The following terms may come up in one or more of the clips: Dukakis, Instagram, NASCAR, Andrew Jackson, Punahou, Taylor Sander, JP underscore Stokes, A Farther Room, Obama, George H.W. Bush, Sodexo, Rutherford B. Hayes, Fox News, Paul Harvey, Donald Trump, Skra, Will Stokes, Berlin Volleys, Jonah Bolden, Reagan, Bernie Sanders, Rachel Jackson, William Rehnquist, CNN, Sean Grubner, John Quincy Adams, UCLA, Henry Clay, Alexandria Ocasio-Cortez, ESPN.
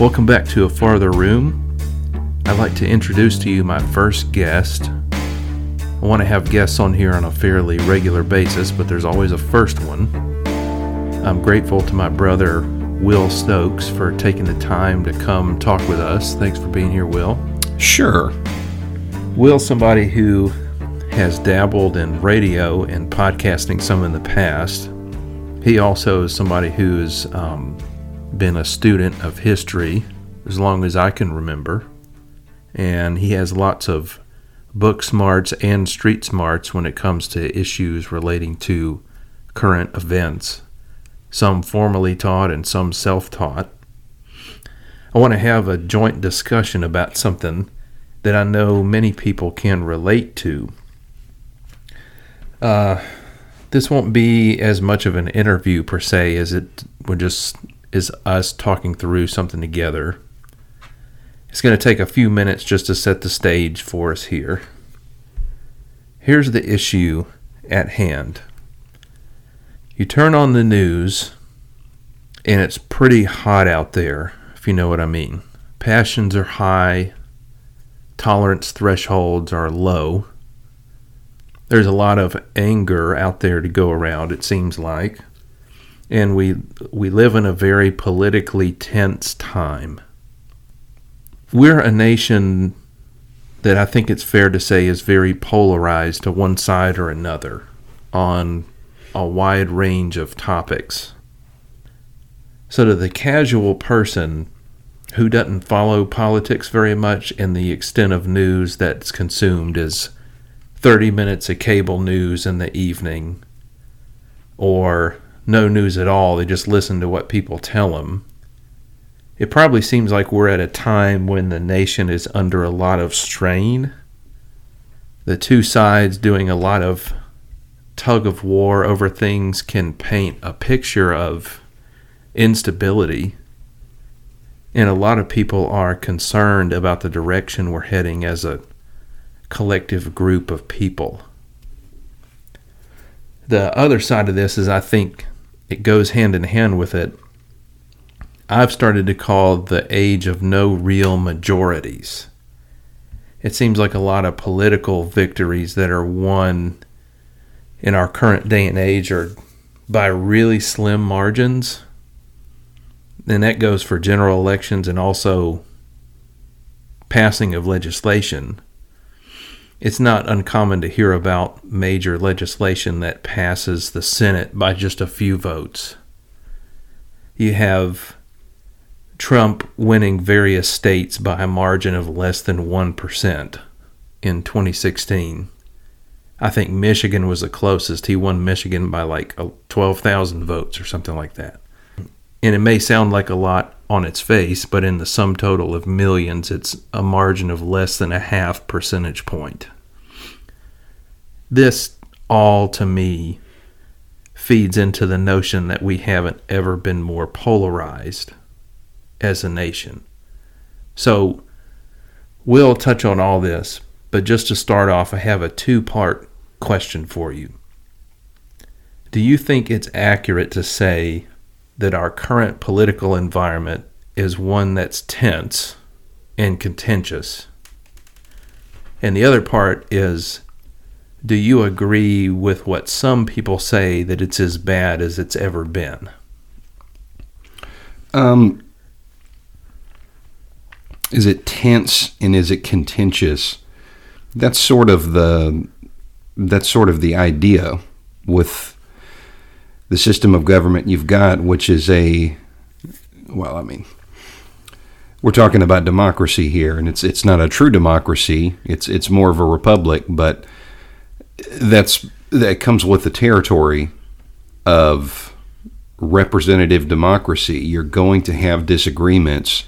Welcome back to A Farther Room. I'd like to introduce to you my first guest. I want to have guests on here on a fairly regular basis, but there's always a first one. I'm grateful to my brother, Will Stokes, for taking the time to come talk with us. Thanks for being here, Will. Sure. Will's somebody who has dabbled in radio and podcasting some in the past. He also is somebody who's been a student of history as long as I can remember, and he has lots of book smarts and street smarts when it comes to issues relating to current events, some formally taught and some self-taught. I want to have a joint discussion about something that I know many people can relate to. This won't be as much of an interview per se as it would just is us talking through something together. It's going to take a few minutes just to set the stage for us here. Here's the issue at hand. You turn on the news, and it's pretty hot out there, if you know what I mean. Passions are high, tolerance thresholds are low. There's a lot of anger out there to go around, it seems like. And we live in a very politically tense time. We're a nation that I think it's fair to say is very polarized to one side or another on a wide range of topics. So to the casual person who doesn't follow politics very much, and the extent of news that's consumed is 30 minutes of cable news in the evening, or no news at all, they just listen to what people tell them. It probably seems like we're at a time when the nation is under a lot of strain. The two sides doing a lot of tug of war over things can paint a picture of instability. And a lot of people are concerned about the direction we're heading as a collective group of people. The other side of this is, I think, it goes hand in hand with it. I've started to call the age of no real majorities. It seems like a lot of political victories that are won in our current day and age are by really slim margins. And that goes for general elections and also passing of legislation. It's not uncommon to hear about major legislation that passes the Senate by just a few votes. You have Trump winning various states by a margin of less than 1% in 2016. I think Michigan was the closest. He won Michigan by like 12,000 votes or something like that. And it may sound like a lot on its face, but in the sum total of millions, it's a margin of less than 0.5 percentage point. This all, to me, feeds into the notion that we haven't ever been more polarized as a nation. So we'll touch on all this, but just to start off, I have a two-part question for you. Do you think it's accurate to say that our current political environment is one that's tense and contentious? And the other part is, do you agree with what some people say, that it's as bad as it's ever been? Is it tense and is it contentious? That's sort of the idea with the system of government you've got, which is we're talking about democracy here, and it's not a true democracy. It's more of a republic, but that comes with the territory of representative democracy. You're going to have disagreements.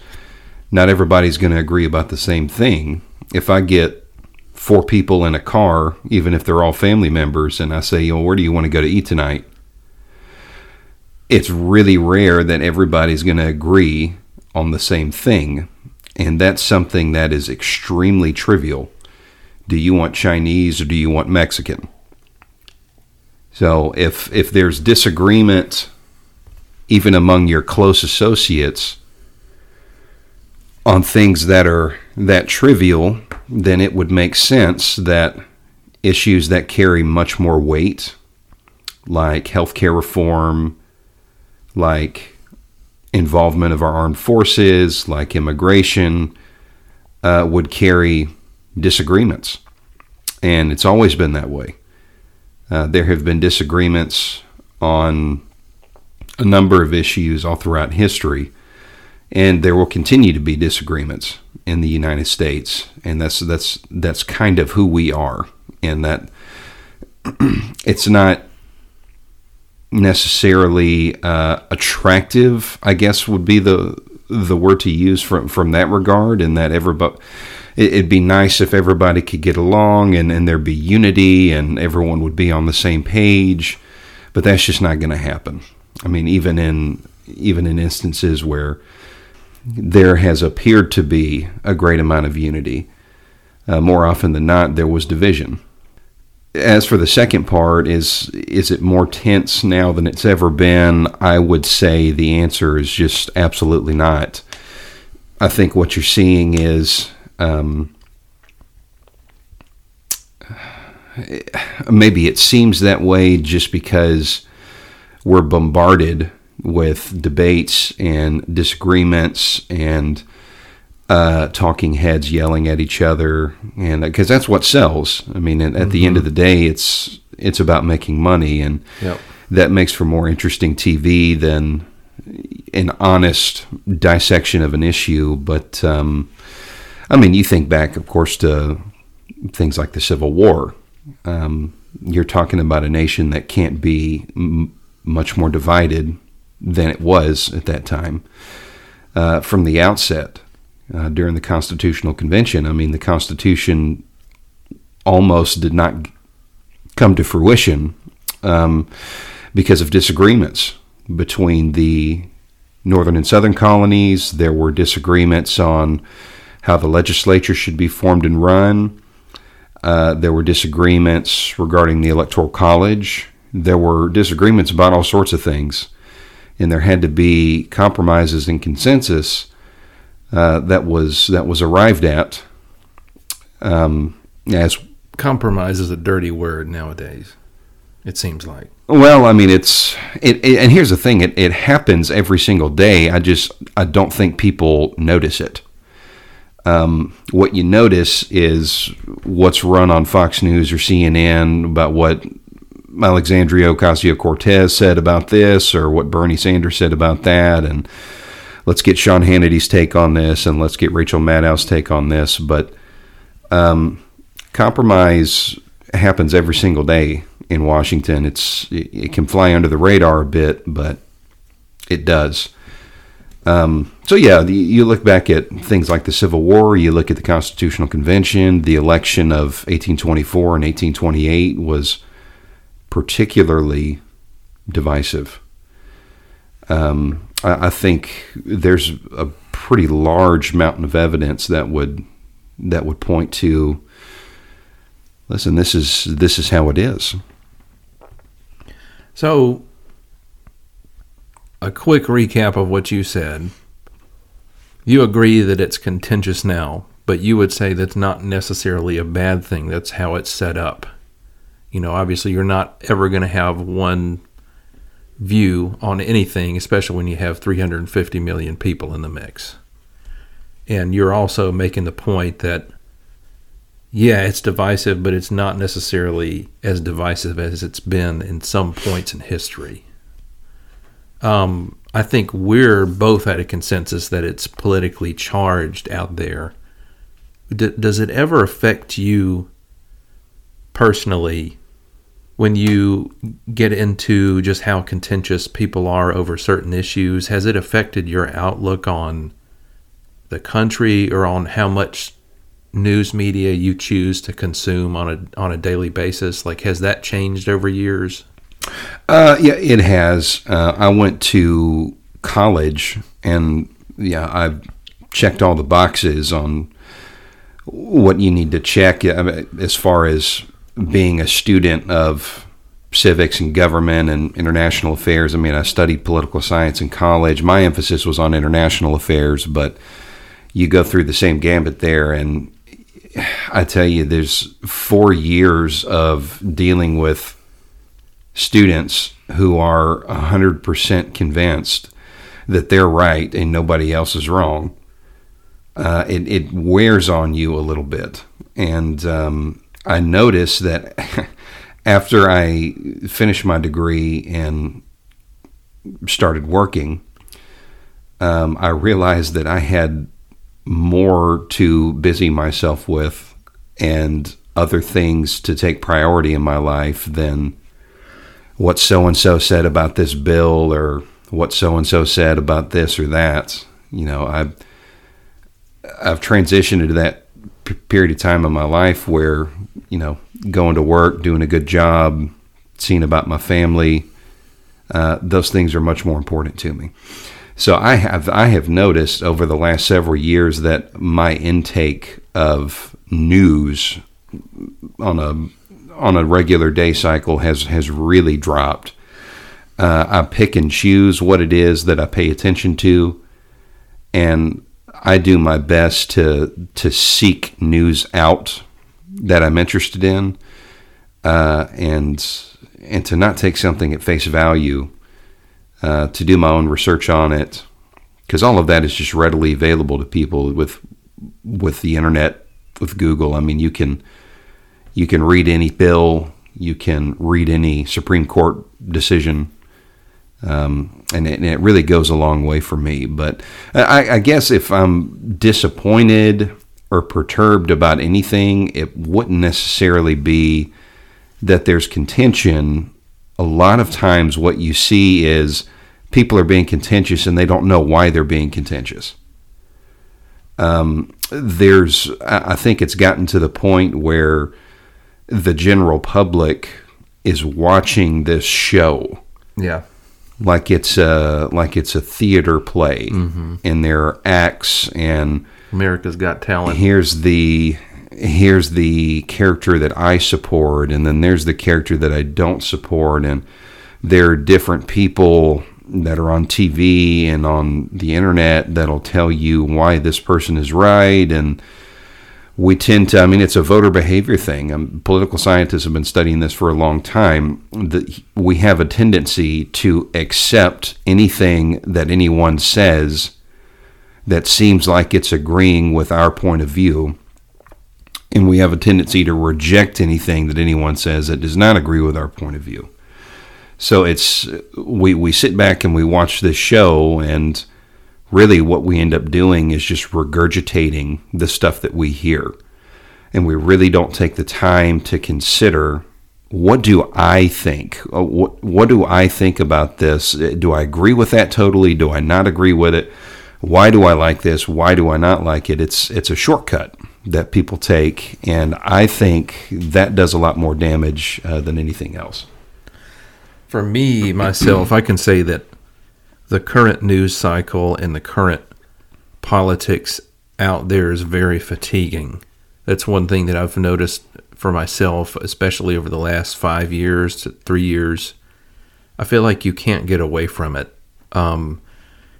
Not everybody's going to agree about the same thing. If I get 4 people in a car, even if they're all family members, and I say, where do you want to go to eat tonight? It's really rare that everybody's going to agree on the same thing, and that's something that is extremely trivial. Do you want Chinese or do you want Mexican? So if there's disagreement even among your close associates, on things that are that trivial, then it would make sense that issues that carry much more weight, like healthcare reform, like involvement of our armed forces, like immigration, would carry disagreements. And it's always been that way. There have been disagreements on a number of issues all throughout history, and there will continue to be disagreements in the United States, and that's kind of who we are, and that it's not necessarily attractive, I guess would be the word to use from that regard, and that everybody, it'd be nice if everybody could get along and there'd be unity and everyone would be on the same page, but that's just not going to happen. I mean, even in instances where there has appeared to be a great amount of unity, more often than not, there was division. As for the second part, is it more tense now than it's ever been? I would say the answer is just absolutely not. I think what you're seeing is maybe it seems that way just because we're bombarded with debates and disagreements and talking heads yelling at each other, and because that's what sells. I mean, at the end of the day, it's about making money, and that makes for more interesting TV than an honest dissection of an issue. But I mean, you think back, of course, to things like the Civil War. You're talking about a nation that can't be much more divided than it was at that time from the outset during the Constitutional Convention. I mean, the Constitution almost did not come to fruition because of disagreements between the northern and southern colonies. There were disagreements on how the legislature should be formed and run. There were disagreements regarding the Electoral College. There were disagreements about all sorts of things, and there had to be compromises and consensus that was arrived at. As compromise is a dirty word nowadays, it seems like. Well, I mean, it and here's the thing: it happens every single day. I don't think people notice it. What you notice is what's run on Fox News or CNN about what Alexandria Ocasio-Cortez said about this, or what Bernie Sanders said about that, and let's get Sean Hannity's take on this, and let's get Rachel Maddow's take on this. But compromise happens every single day in Washington. It can fly under the radar a bit, but it does. So yeah, you look back at things like the Civil War, you look at the Constitutional Convention, the election of 1824 and 1828 was particularly divisive. I think there's a pretty large mountain of evidence that would point to, listen, this is how it is. So, a quick recap of what you said. You agree that it's contentious now, but you would say that's not necessarily a bad thing. That's how it's set up. You know, obviously you're not ever going to have one view on anything, especially when you have 350 million people in the mix. And you're also making the point that, yeah, it's divisive, but it's not necessarily as divisive as it's been in some points in history. I think we're both at a consensus that it's politically charged out there. Does it ever affect you personally when you get into just how contentious people are over certain issues? Has it affected your outlook on the country or on how much news media you choose to consume on a daily basis? Like, has that changed over years? Yeah, it has. I went to college, and yeah, I've checked all the boxes on what you need to check as far as being a student of civics and government and international affairs. I mean, I studied political science in college. My emphasis was on international affairs, but you go through the same gambit there. And I tell you, there's 4 years of dealing with students who are 100% convinced that they're right and nobody else is wrong. It wears on you a little bit. And I noticed that after I finished my degree and started working, I realized that I had more to busy myself with and other things to take priority in my life than what so-and-so said about this bill or what so-and-so said about this or that. You know, I've transitioned into that period of time in my life where, you know, going to work, doing a good job, seeing about my family, those things are much more important to me. So I have noticed over the last several years that my intake of news on a regular day cycle has really dropped. I pick and choose what it is that I pay attention to, and I do my best to seek news out that I'm interested in, and to not take something at face value. To do my own research on it, because all of that is just readily available to people with the internet, with Google. I mean, you can read any bill, you can read any Supreme Court decision, and it really goes a long way for me. But I guess if I'm disappointed or perturbed about anything, it wouldn't necessarily be that there's contention. A lot of times what you see is people are being contentious and they don't know why they're being contentious. I think it's gotten to the point where the general public is watching this show. Yeah. Like it's a theater play, mm-hmm. and there are acts and America's Got Talent. Here's the character that I support, and then there's the character that I don't support, and there are different people that are on TV and on the internet that'll tell you why this person is right, and we tend to, I mean, it's a voter behavior thing. Political scientists have been studying this for a long time, that we have a tendency to accept anything that anyone says that seems like it's agreeing with our point of view. And we have a tendency to reject anything that anyone says that does not agree with our point of view. So it's we sit back and we watch this show, and really what we end up doing is just regurgitating the stuff that we hear. And we really don't take the time to consider, what do I think? What do I think about this? Do I agree with that totally? Do I not agree with it? Why do I like this? Why do I not like it? It's a shortcut that people take, and I think that does a lot more damage than anything else. For me, myself, I can say that the current news cycle and the current politics out there is very fatiguing. That's one thing that I've noticed for myself, especially over the last 5 years to 3 years. I feel like you can't get away from it.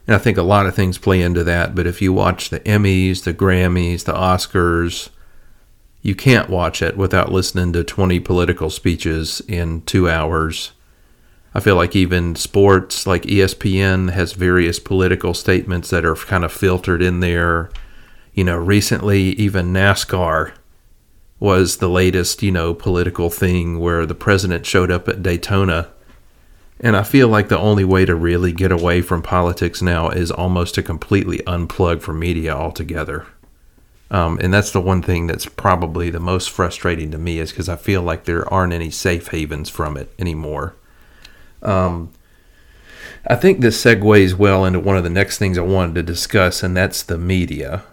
And I think a lot of things play into that, but if you watch the Emmys, the Grammys, the Oscars, you can't watch it without listening to 20 political speeches in 2 hours. I feel like even sports, like ESPN, has various political statements that are kind of filtered in there. You know, recently even NASCAR was the latest, you know, political thing where the president showed up at Daytona. And I feel like the only way to really get away from politics now is almost to completely unplug from media altogether. And that's the one thing that's probably the most frustrating to me, is because I feel like there aren't any safe havens from it anymore. I think this segues well into one of the next things I wanted to discuss, and that's the media.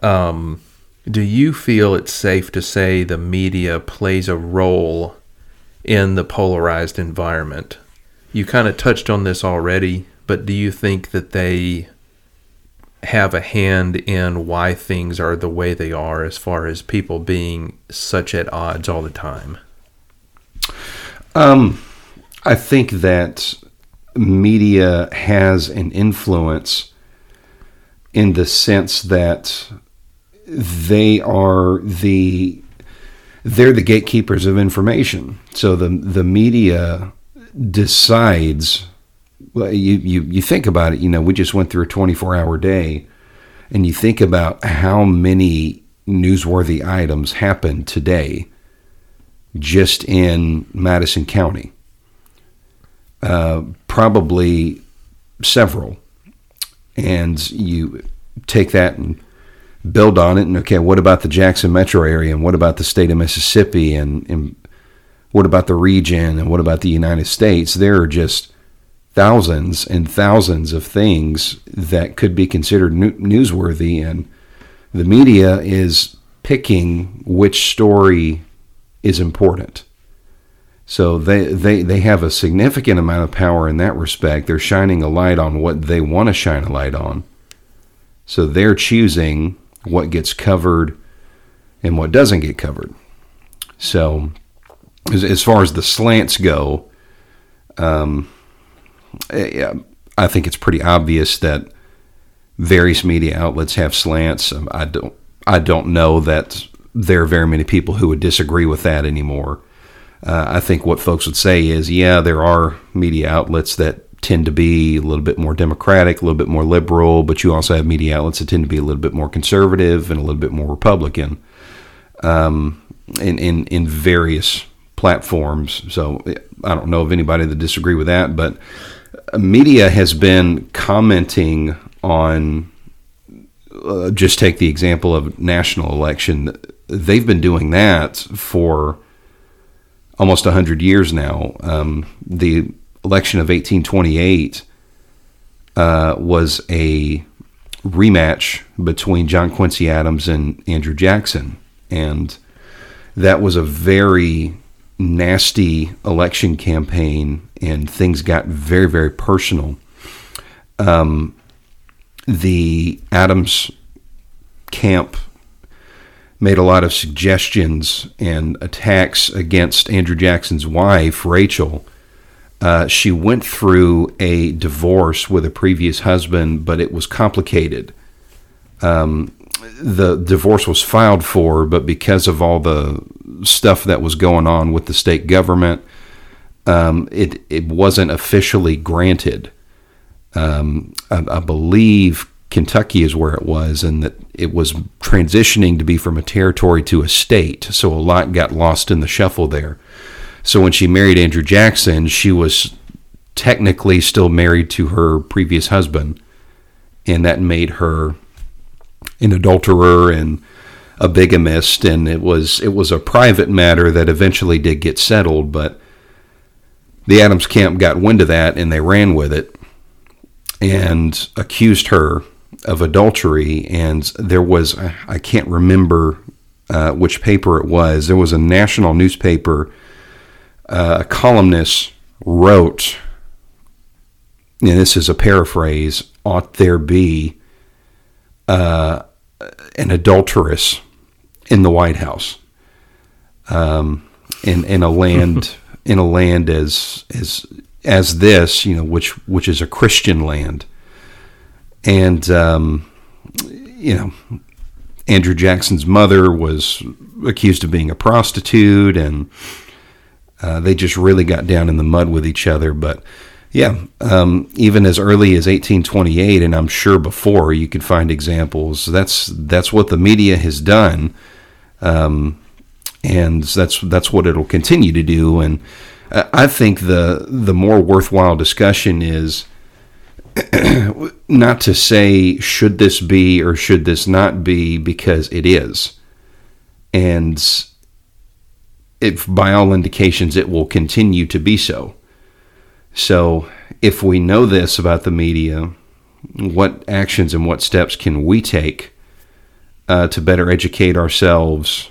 Do you feel it's safe to say the media plays a role in the polarized environment? You kind of touched on this already, but do you think that they have a hand in why things are the way they are, as far as people being such at odds all the time? I think that media has an influence in the sense that they are the gatekeepers of information. So the media decides. Well, you think about it. You know, we just went through a 24-hour day, and you think about how many newsworthy items happened today, just in Madison County. Probably several, and you take that and build on it. And okay, what about the Jackson metro area? And what about the state of Mississippi? And what about the region? And what about the United States? There are just thousands and thousands of things that could be considered newsworthy, and the media is picking which story is important. So they have a significant amount of power in that respect. They're shining a light on what they want to shine a light on. So they're choosing what gets covered and what doesn't get covered. So as far as the slants go, I think it's pretty obvious that various media outlets have slants. I don't know that there are very many people who would disagree with that anymore. I think what folks would say is, yeah, there are media outlets that tend to be a little bit more democratic, a little bit more liberal, but you also have media outlets that tend to be a little bit more conservative and a little bit more Republican in various platforms. So I don't know of anybody that disagree with that, but media has been commenting on, just take the example of national election. They've been doing that for almost 100 years now. The election of 1828 was a rematch between John Quincy Adams and Andrew Jackson. And that was a very nasty election campaign, and things got very, very personal. The Adams camp made a lot of suggestions and attacks against Andrew Jackson's wife, Rachel. She went through a divorce with a previous husband, but it was complicated. The divorce was filed for, but because of all the stuff that was going on with the state government, it wasn't officially granted. I believe Kentucky is where it was, and that it was transitioning to be from a territory to a state, so a lot got lost in the shuffle there. So when she married Andrew Jackson, she was technically still married to her previous husband, and that made her an adulterer and a bigamist, and it was a private matter that eventually did get settled, but the Adams camp got wind of that, and they ran with it and accused her of adultery. And there was, I can't remember which paper it was, there was a national newspaper, a columnist wrote, and this is a paraphrase, ought there be an adulteress in the White House, in a land in a land as this, you know, which is a Christian land. And you know, Andrew Jackson's mother was accused of being a prostitute, and they just really got down in the mud with each other. But yeah, even as early as 1828, and I'm sure before, you could find examples. That's what the media has done, and that's what it'll continue to do. And I think the more worthwhile discussion is not to say should this be or should this not be, because it is. And if by all indications it will continue to be so. So if we know this about the media, what actions and what steps can we take to better educate ourselves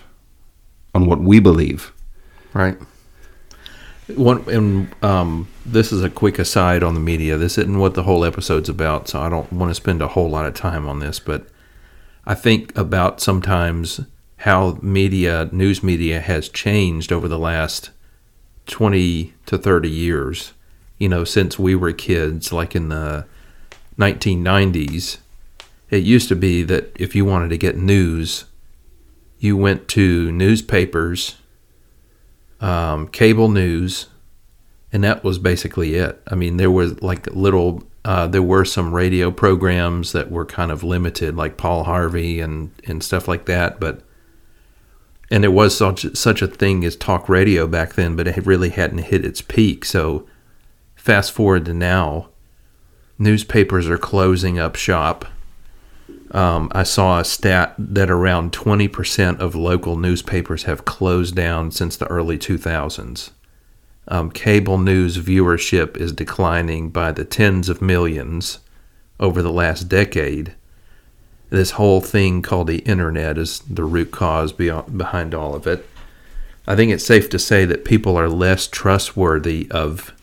on what we believe? Right. This is a quick aside on the media. This isn't what the whole episode's about, so I don't want to spend a whole lot of time on this, but I think about sometimes how news media has changed over the last 20 to 30 years, you know, since we were kids, like in the 1990s. It used to be that if you wanted to get news, you went to newspapers, cable news, and that was basically it. I mean, there was like little, there were some radio programs that were kind of limited, like Paul Harvey and stuff like that. But and there was such a thing as talk radio back then, but it really hadn't hit its peak. So fast forward to now, newspapers are closing up shop. I saw a stat that around 20% of local newspapers have closed down since the early 2000s. Cable news viewership is declining by the tens of millions over the last decade. This whole thing called the internet is the root cause behind all of it. I think it's safe to say that people are less trustworthy of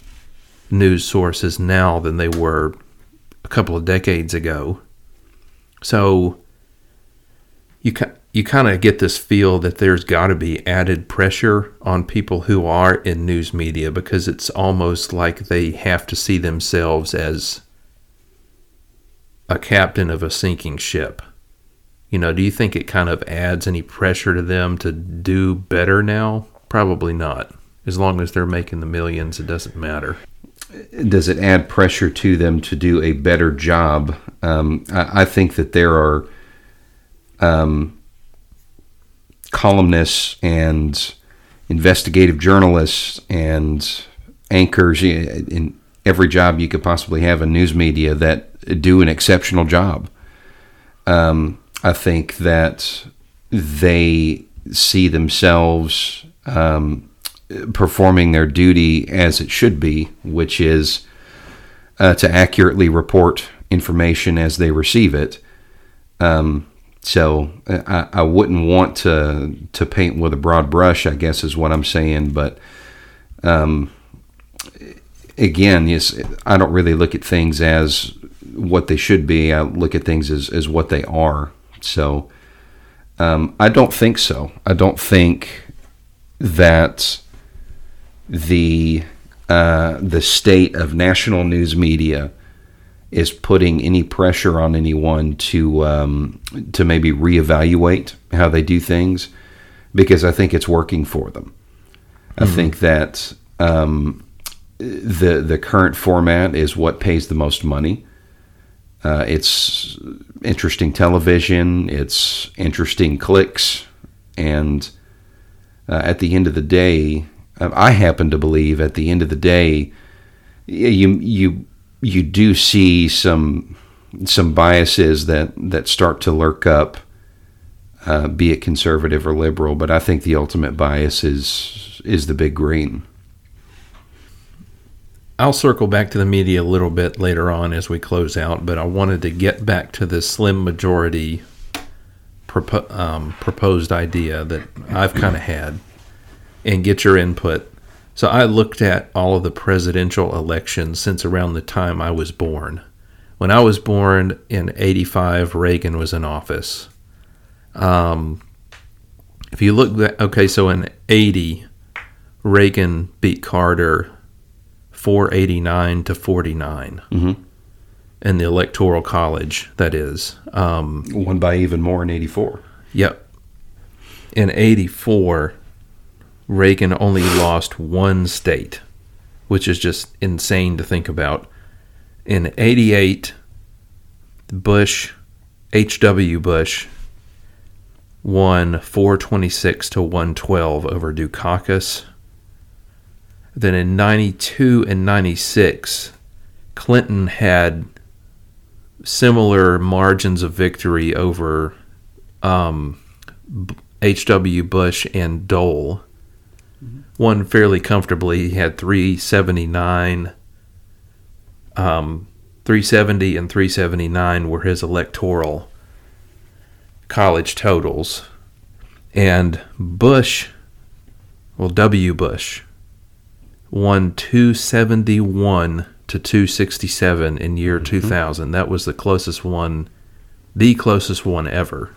news sources now than they were a couple of decades ago. So you kind of get this feel that there's got to be added pressure on people who are in news media, because it's almost like they have to see themselves as a captain of a sinking ship. You know, do you think it kind of adds any pressure to them to do better now? Probably not. As long as they're making the millions, it doesn't matter. Does it add pressure to them to do a better job? I think that there are columnists and investigative journalists and anchors in every job you could possibly have in news media that do an exceptional job. I think that they see themselves performing their duty as it should be, which is to accurately report information as they receive it. So I wouldn't want to paint with a broad brush, I guess is what I'm saying. But again, yes, I don't really look at things as what they should be. I look at things as what they are. So I don't think so. I don't think that the state of national news media is putting any pressure on anyone to maybe reevaluate how they do things, because I think it's working for them. Mm-hmm. I think that the current format is what pays the most money. It's interesting television. It's interesting clicks, and at the end of the day, I happen to believe at the end of the day, you do see some biases that start to lurk up, be it conservative or liberal. But I think the ultimate bias is the big green. I'll circle back to the media a little bit later on as we close out, but I wanted to get back to the slim majority proposed idea that I've kind of had, and get your input. So I looked at all of the presidential elections since around the time I was born. When I was born in 85, Reagan was in office. If you look back, okay, so in 80, Reagan beat Carter 489 to 49. Mm-hmm. In the Electoral College, that is. Won by even more in 84. Yep. In 84, Reagan only lost one state, which is just insane to think about. In 88, Bush, H.W. Bush, won 426 to 112 over Dukakis. Then in 92 and 96, Clinton had similar margins of victory over H.W. Bush and Dole. Mm-hmm. Won fairly comfortably. He had 370 and 379 were his electoral college totals. And Bush, W. Bush, won 271 to 267 in year 2000. That was the closest one ever.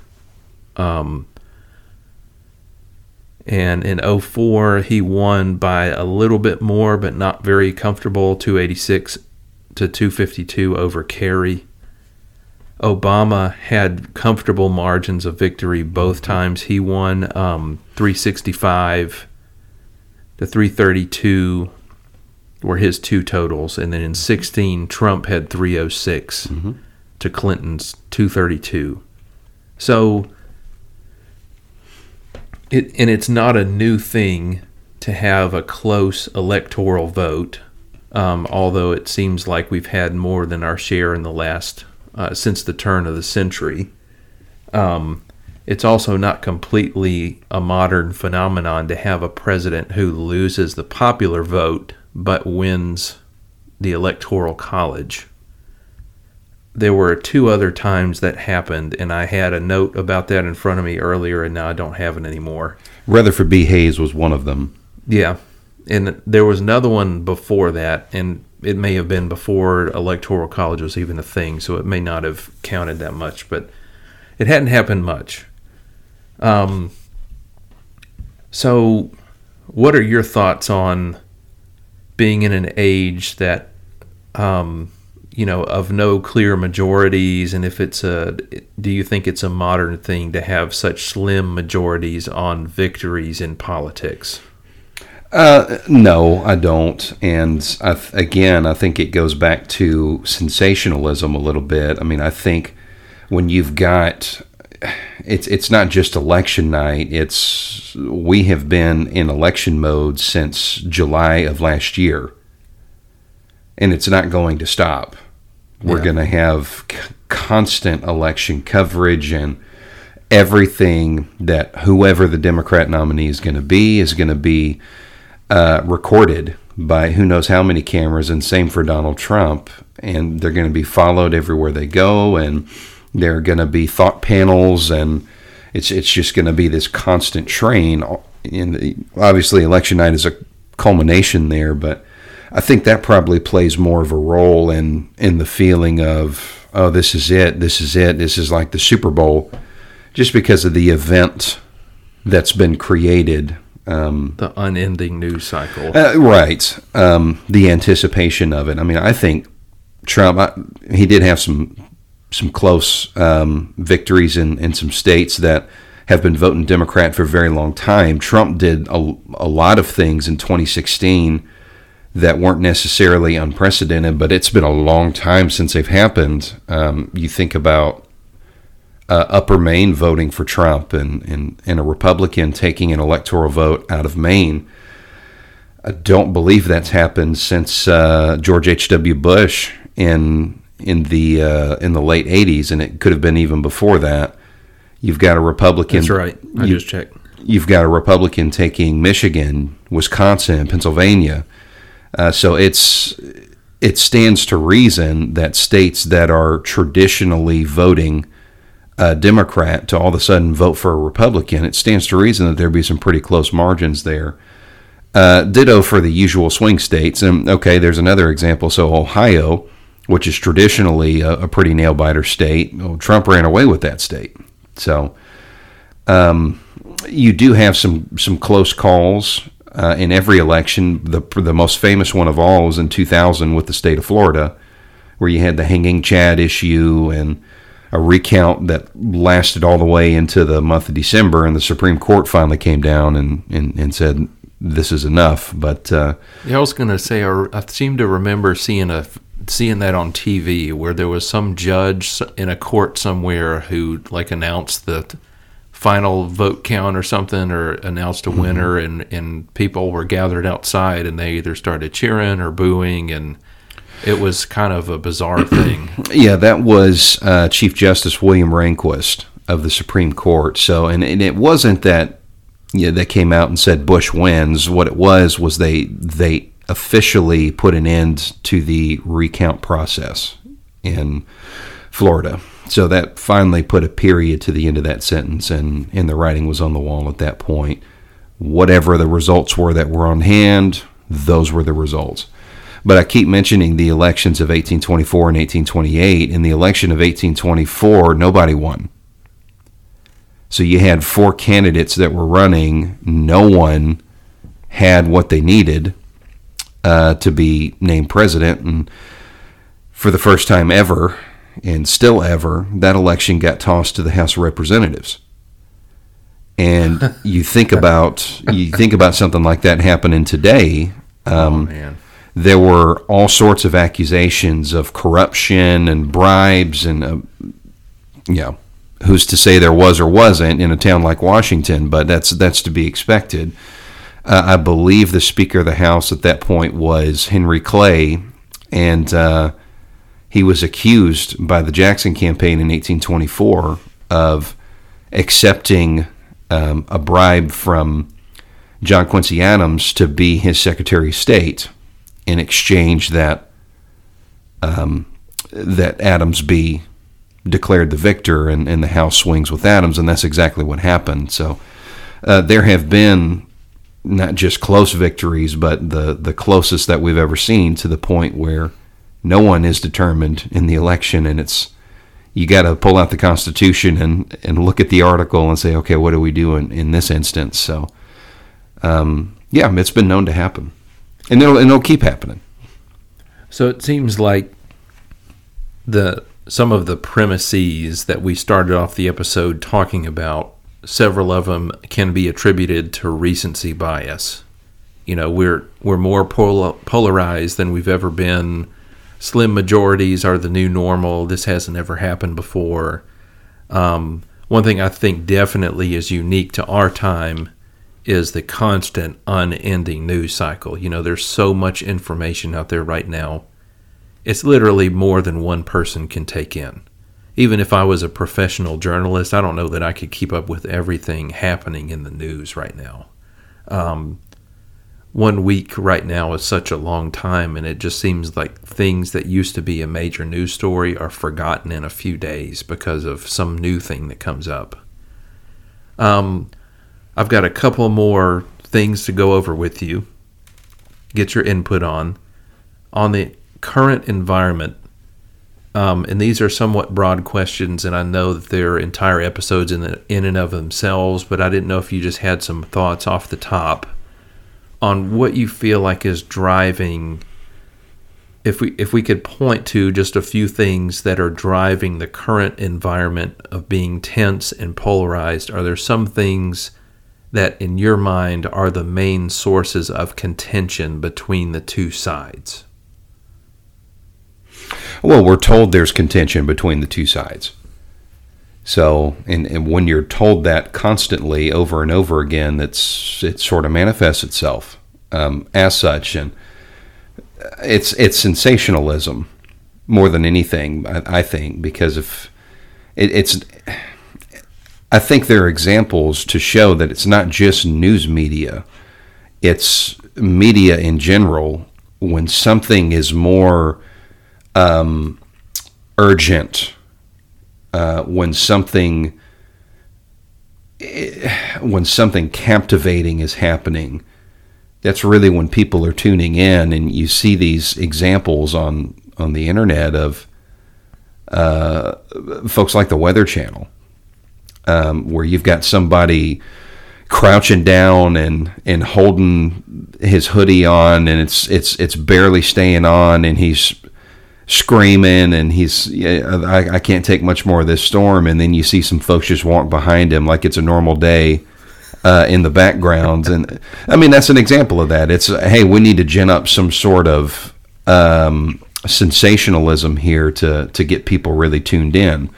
And in 04, he won by a little bit more, but not very comfortable, 286 to 252 over Kerry. Obama had comfortable margins of victory both times. He won 365 to 332 were his two totals. And then in 2016, Trump had 306 mm-hmm. to Clinton's 232. So, it's not a new thing to have a close electoral vote, although it seems like we've had more than our share in the last... since the turn of the century. It's also not completely a modern phenomenon to have a president who loses the popular vote but wins the Electoral College. There were two other times that happened, and I had a note about that in front of me earlier, and now I don't have it anymore. Rutherford B. Hayes was one of them. Yeah, and there was another one before that, and it may have been before Electoral College was even a thing, so it may not have counted that much, but it hadn't happened much. So what are your thoughts on being in an age that, of no clear majorities, and if do you think it's a modern thing to have such slim majorities on victories in politics? No, I don't. And I think it goes back to sensationalism a little bit. I mean, I think when you've got, it's not just election night. We have been in election mode since July of last year, and it's not going to stop. We're going to have constant election coverage, and everything that whoever the Democrat nominee is going to be recorded by who knows how many cameras, and same for Donald Trump, and they're going to be followed everywhere they go, and there are going to be thought panels, and it's just going to be this constant train. And obviously election night is a culmination there, but I think that probably plays more of a role in the feeling of, oh, this is it, this is like the Super Bowl, just because of the event that's been created. The unending news cycle. Right. The anticipation of it. I mean, I think Trump, he did have some close victories in some states that have been voting Democrat for a very long time. Trump did a lot of things in 2016 that weren't necessarily unprecedented, but it's been a long time since they've happened. You think about Upper Maine voting for Trump and a Republican taking an electoral vote out of Maine. I don't believe that's happened since George H.W. Bush in the late 80s, and it could have been even before that. You've got a Republican. That's right. I just checked. You've got a Republican taking Michigan, Wisconsin, Pennsylvania. So it stands to reason that states that are traditionally voting a Democrat to all of a sudden vote for a Republican. It stands to reason that there'd be some pretty close margins there. Ditto for the usual swing states. And okay, there's another example. So Ohio, which is traditionally a pretty nail-biter state, Trump ran away with that state. So you do have some close calls in every election. The most famous one of all was in 2000 with the state of Florida, where you had the hanging Chad issue and a recount that lasted all the way into the month of December, and the Supreme Court finally came down and said, this is enough. But I was going to say, I seem to remember seeing that on TV, where there was some judge in a court somewhere who like announced the final vote count or something, or announced a winner, mm-hmm. and people were gathered outside, and they either started cheering or booing, and it was kind of a bizarre thing. Yeah, that was Chief Justice William Rehnquist of the Supreme Court. So, and it wasn't that they came out and said Bush wins. What it was they officially put an end to the recount process in Florida. So that finally put a period to the end of that sentence, and the writing was on the wall at that point. Whatever the results were that were on hand, those were the results. But I keep mentioning the elections of 1824 and 1828. In the election of 1824, nobody won. So you had four candidates that were running. No one had what they needed to be named president. And for the first time ever and still ever, that election got tossed to the House of Representatives. And you think about something like that happening today. There were all sorts of accusations of corruption and bribes, and who's to say there was or wasn't in a town like Washington? But that's to be expected. I believe the Speaker of the House at that point was Henry Clay, and he was accused by the Jackson campaign in 1824 of accepting a bribe from John Quincy Adams to be his Secretary of State in exchange that that Adams be declared the victor, and the House swings with Adams, and that's exactly what happened. So there have been not just close victories, but the closest that we've ever seen, to the point where no one is determined in the election, and it's, you got to pull out the Constitution and look at the article and say, okay, what do we do in this instance? So, it's been known to happen, and it'll keep happening. So it seems like some of the premises that we started off the episode talking about, several of them can be attributed to recency bias. You know, we're more polarized than we've ever been. Slim majorities are the new normal. This hasn't ever happened before. One thing I think definitely is unique to our time is the constant, unending news cycle. You know, there's so much information out there right now. It's literally more than one person can take in. Even if I was a professional journalist, I don't know that I could keep up with everything happening in the news right now. 1 week right now is such a long time, and it just seems like things that used to be a major news story are forgotten in a few days because of some new thing that comes up. I've got a couple more things to go over with you, get your input on. On the current environment, and these are somewhat broad questions, and I know that they're entire episodes in and of themselves, but I didn't know if you just had some thoughts off the top on what you feel like is driving, if we could point to just a few things that are driving the current environment of being tense and polarized. Are there some things that in your mind are the main sources of contention between the two sides? Well, we're told there's contention between the two sides. So, and when you're told that constantly over and over again, it sort of manifests itself as such. And it's sensationalism more than anything, I think, because I think there are examples to show that it's not just news media, it's media in general. When something is more urgent, when something captivating is happening, that's really when people are tuning in. And you see these examples on the internet of folks like the Weather Channel, where you've got somebody crouching down and holding his hoodie on, and it's barely staying on, and he's screaming, and he's, I can't take much more of this storm. And then you see some folks just walk behind him like it's a normal day in the background. And I mean, that's an example of that. It's, hey, we need to gin up some sort of sensationalism here to get people really tuned in.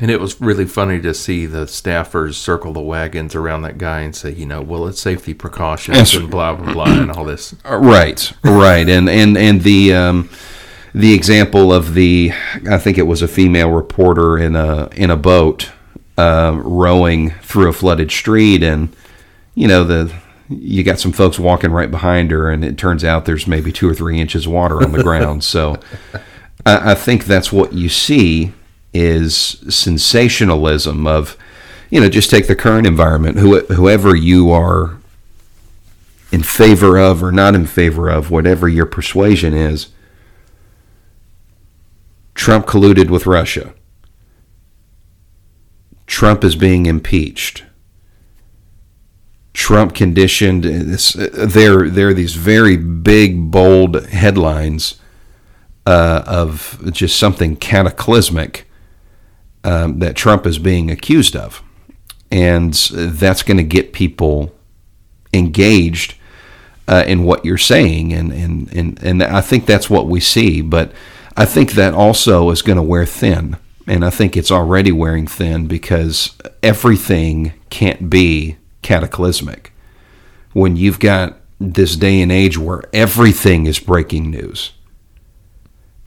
And it was really funny to see the staffers circle the wagons around that guy and say, well, it's safety precautions and blah, blah, blah, and all this. Right. And the example of I think it was a female reporter in a boat rowing through a flooded street, and you got some folks walking right behind her, and it turns out there's maybe 2 or 3 inches of water on the ground. So I think that's what you see is sensationalism of, just take the current environment, whoever you are in favor of or not in favor of, whatever your persuasion is. Trump colluded with Russia. Trump is being impeached. Trump conditioned. There are these very big, bold headlines of just something cataclysmic that Trump is being accused of. And that's going to get people engaged in what you're saying. And I think that's what we see. But I think that also is going to wear thin. And I think it's already wearing thin because everything can't be cataclysmic. When you've got this day and age where everything is breaking news,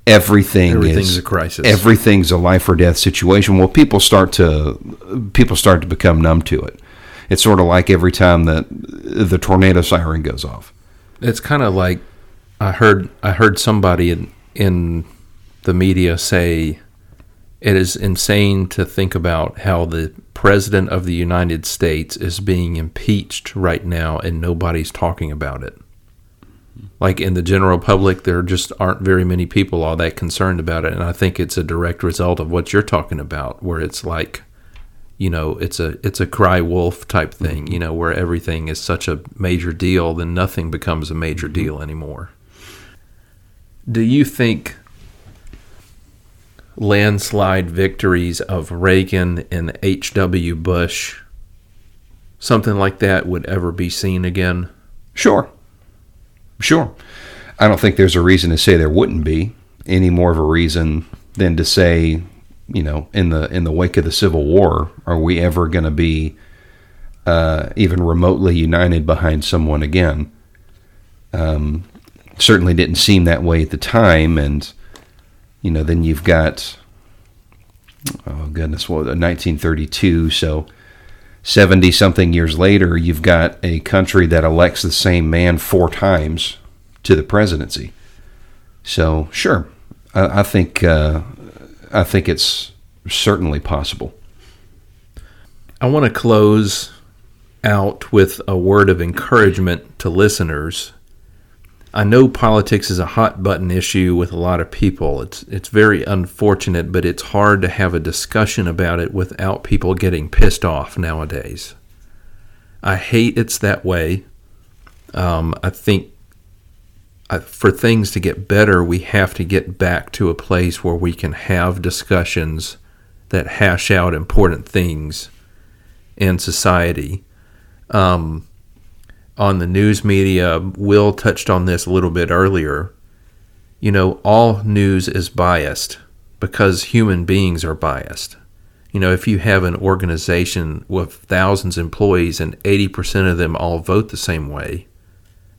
everything's a crisis, everything's a life or death situation, well, people start to become numb to it. It's sort of like every time that the tornado siren goes off. It's kind of like I heard somebody in the media say it is insane to think about how the President of the United States is being impeached right now and nobody's talking about it. Like in the general public, there just aren't very many people all that concerned about it. And I think it's a direct result of what you're talking about, where it's like, you know, it's a cry wolf type thing, you know, where everything is such a major deal, then nothing becomes a major deal anymore. Do you think landslide victories of Reagan and H.W. Bush, something like that, would ever be seen again? Sure. I don't think there's a reason to say there wouldn't be any more of a reason than to say, you know, in the wake of the Civil War, are we ever going to be even remotely united behind someone again? Certainly didn't seem that way at the time, and you know, then you've got, oh goodness, well, 1932, so 70-something years later, you've got a country that elects the same man 4 times to the presidency. So, sure, I think it's certainly possible. I want to close out with a word of encouragement to listeners. I know politics is a hot-button issue with a lot of people. It's very unfortunate, but it's hard to have a discussion about it without people getting pissed off nowadays. I hate it's that way. I think for things to get better, we have to get back to a place where we can have discussions that hash out important things in society. On the news media, Will touched on this a little bit earlier. You know, all news is biased because human beings are biased. You know, if you have an organization with thousands of employees and 80% of them all vote the same way,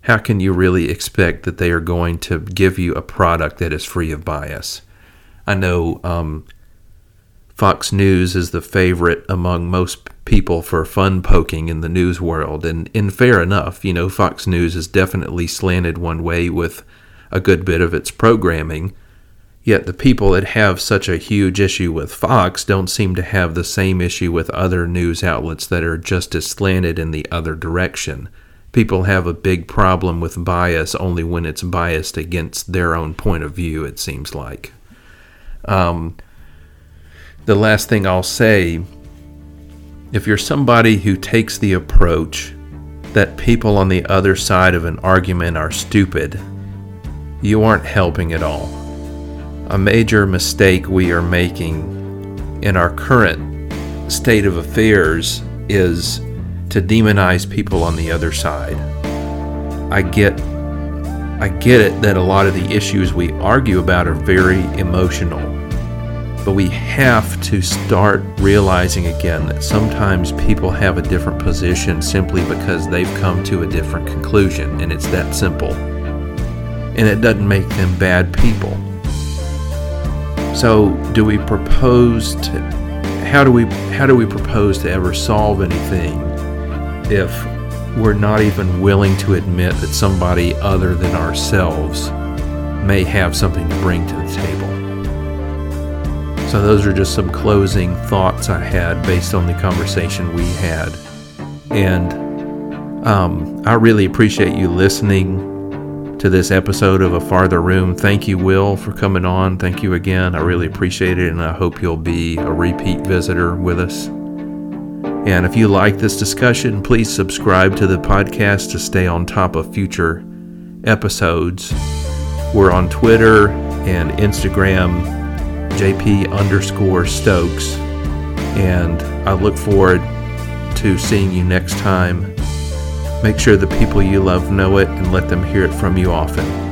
how can you really expect that they are going to give you a product that is free of bias? I know Fox News is the favorite among most people for fun poking in the news world. And fair enough, you know, Fox News is definitely slanted one way with a good bit of its programming. Yet the people that have such a huge issue with Fox don't seem to have the same issue with other news outlets that are just as slanted in the other direction. People have a big problem with bias only when it's biased against their own point of view, it seems like. The last thing I'll say, if you're somebody who takes the approach that people on the other side of an argument are stupid, you aren't helping at all. A major mistake we are making in our current state of affairs is to demonize people on the other side. I get it that a lot of the issues we argue about are very emotional. But we have to start realizing again that sometimes people have a different position simply because they've come to a different conclusion, and it's that simple. And it doesn't make them bad people. So how do we propose to ever solve anything if we're not even willing to admit that somebody other than ourselves may have something to bring to the table? So those are just some closing thoughts I had based on the conversation we had. And I really appreciate you listening to this episode of A Farther Room. Thank you, Will, for coming on. Thank you again. I really appreciate it, and I hope you'll be a repeat visitor with us. And if you like this discussion, please subscribe to the podcast to stay on top of future episodes. We're on Twitter, and Instagram, JP_Stokes. And I look forward to seeing you next time. Make sure the people you love know it and let them hear it from you often.